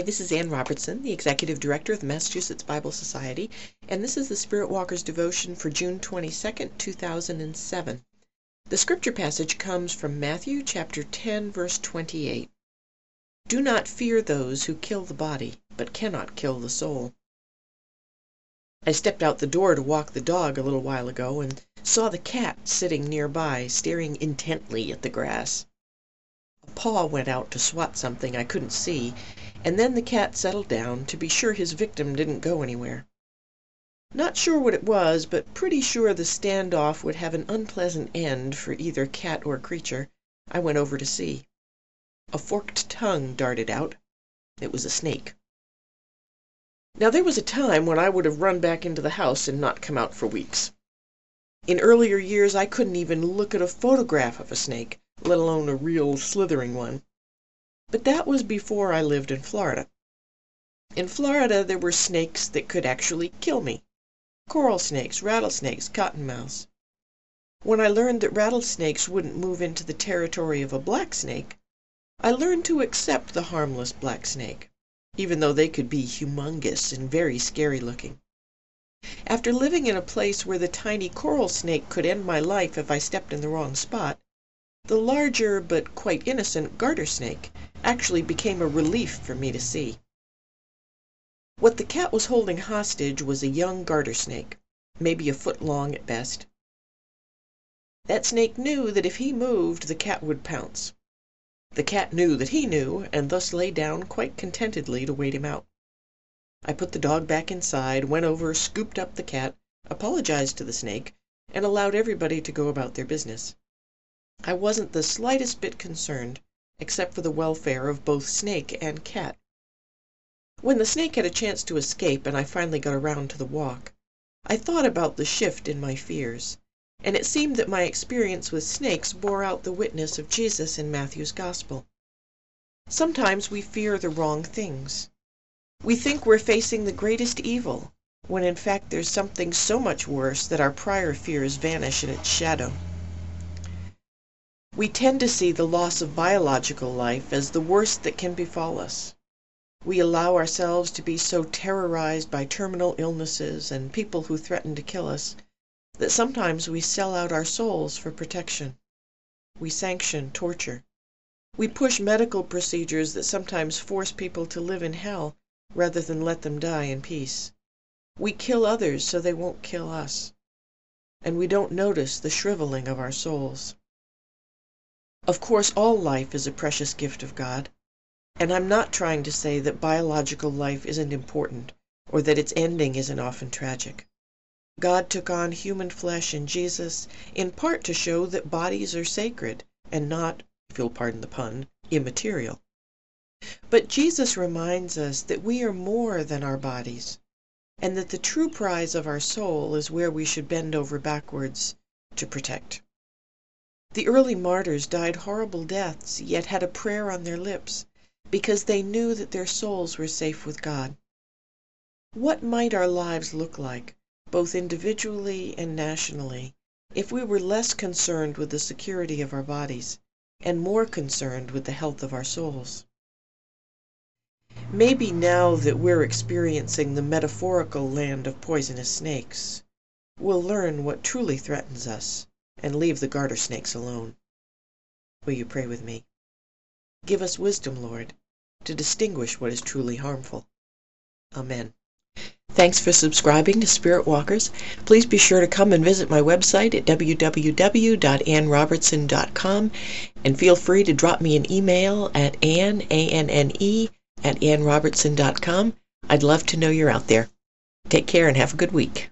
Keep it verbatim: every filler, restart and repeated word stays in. Hi, this is Ann Robertson, the Executive Director of the Massachusetts Bible Society, and this is the Spirit Walker's Devotion for June twenty-second, two thousand seven. The scripture passage comes from Matthew chapter ten, verse twenty-eight. Do not fear those who kill the body, but cannot kill the soul. I stepped out the door to walk the dog a little while ago and saw the cat sitting nearby, staring intently at the grass. A paw went out to swat something I couldn't see, and then the cat settled down to be sure his victim didn't go anywhere. Not sure what it was, but pretty sure the standoff would have an unpleasant end for either cat or creature. I went over to see. A forked tongue darted out. It was a snake. Now there was a time when I would have run back into the house and not come out for weeks. In earlier years I couldn't even look at a photograph of a snake, let alone a real slithering one. But that was before I lived in Florida. In Florida, there were snakes that could actually kill me. Coral snakes, rattlesnakes, cottonmouths. When I learned that rattlesnakes wouldn't move into the territory of a black snake, I learned to accept the harmless black snake, even though they could be humongous and very scary looking. After living in a place where the tiny coral snake could end my life if I stepped in the wrong spot, the larger but quite innocent garter snake actually became a relief for me to see. What the cat was holding hostage was a young garter snake, maybe a foot long at best. That snake knew that if he moved, the cat would pounce. The cat knew that he knew, and thus lay down quite contentedly to wait him out. I put the dog back inside, went over, scooped up the cat, apologized to the snake, and allowed everybody to go about their business. I wasn't the slightest bit concerned, except for the welfare of both snake and cat. When the snake had a chance to escape and I finally got around to the walk, I thought about the shift in my fears, and it seemed that my experience with snakes bore out the witness of Jesus in Matthew's Gospel. Sometimes we fear the wrong things. We think we're facing the greatest evil, when in fact there's something so much worse that our prior fears vanish in its shadow. We tend to see the loss of biological life as the worst that can befall us. We allow ourselves to be so terrorized by terminal illnesses and people who threaten to kill us that sometimes we sell out our souls for protection. We sanction torture. We push medical procedures that sometimes force people to live in hell rather than let them die in peace. We kill others so they won't kill us. And we don't notice the shriveling of our souls. Of course, all life is a precious gift of God, and I'm not trying to say that biological life isn't important or that its ending isn't often tragic. God took on human flesh in Jesus in part to show that bodies are sacred and not, if you'll pardon the pun, immaterial. But Jesus reminds us that we are more than our bodies, and that the true prize of our soul is where we should bend over backwards to protect. The early martyrs died horrible deaths, yet had a prayer on their lips, because they knew that their souls were safe with God. What might our lives look like, both individually and nationally, if we were less concerned with the security of our bodies and more concerned with the health of our souls? Maybe now that we're experiencing the metaphorical land of poisonous snakes, we'll learn what truly threatens us and leave the garter snakes alone. Will you pray with me? Give us wisdom, Lord, to distinguish what is truly harmful. Amen. Thanks for subscribing to Spirit Walkers. Please be sure to come and visit my website at w w w dot ann robertson dot com, and feel free to drop me an email at ann, A N N E, at ann robertson dot com. I'd love to know you're out there. Take care and have a good week.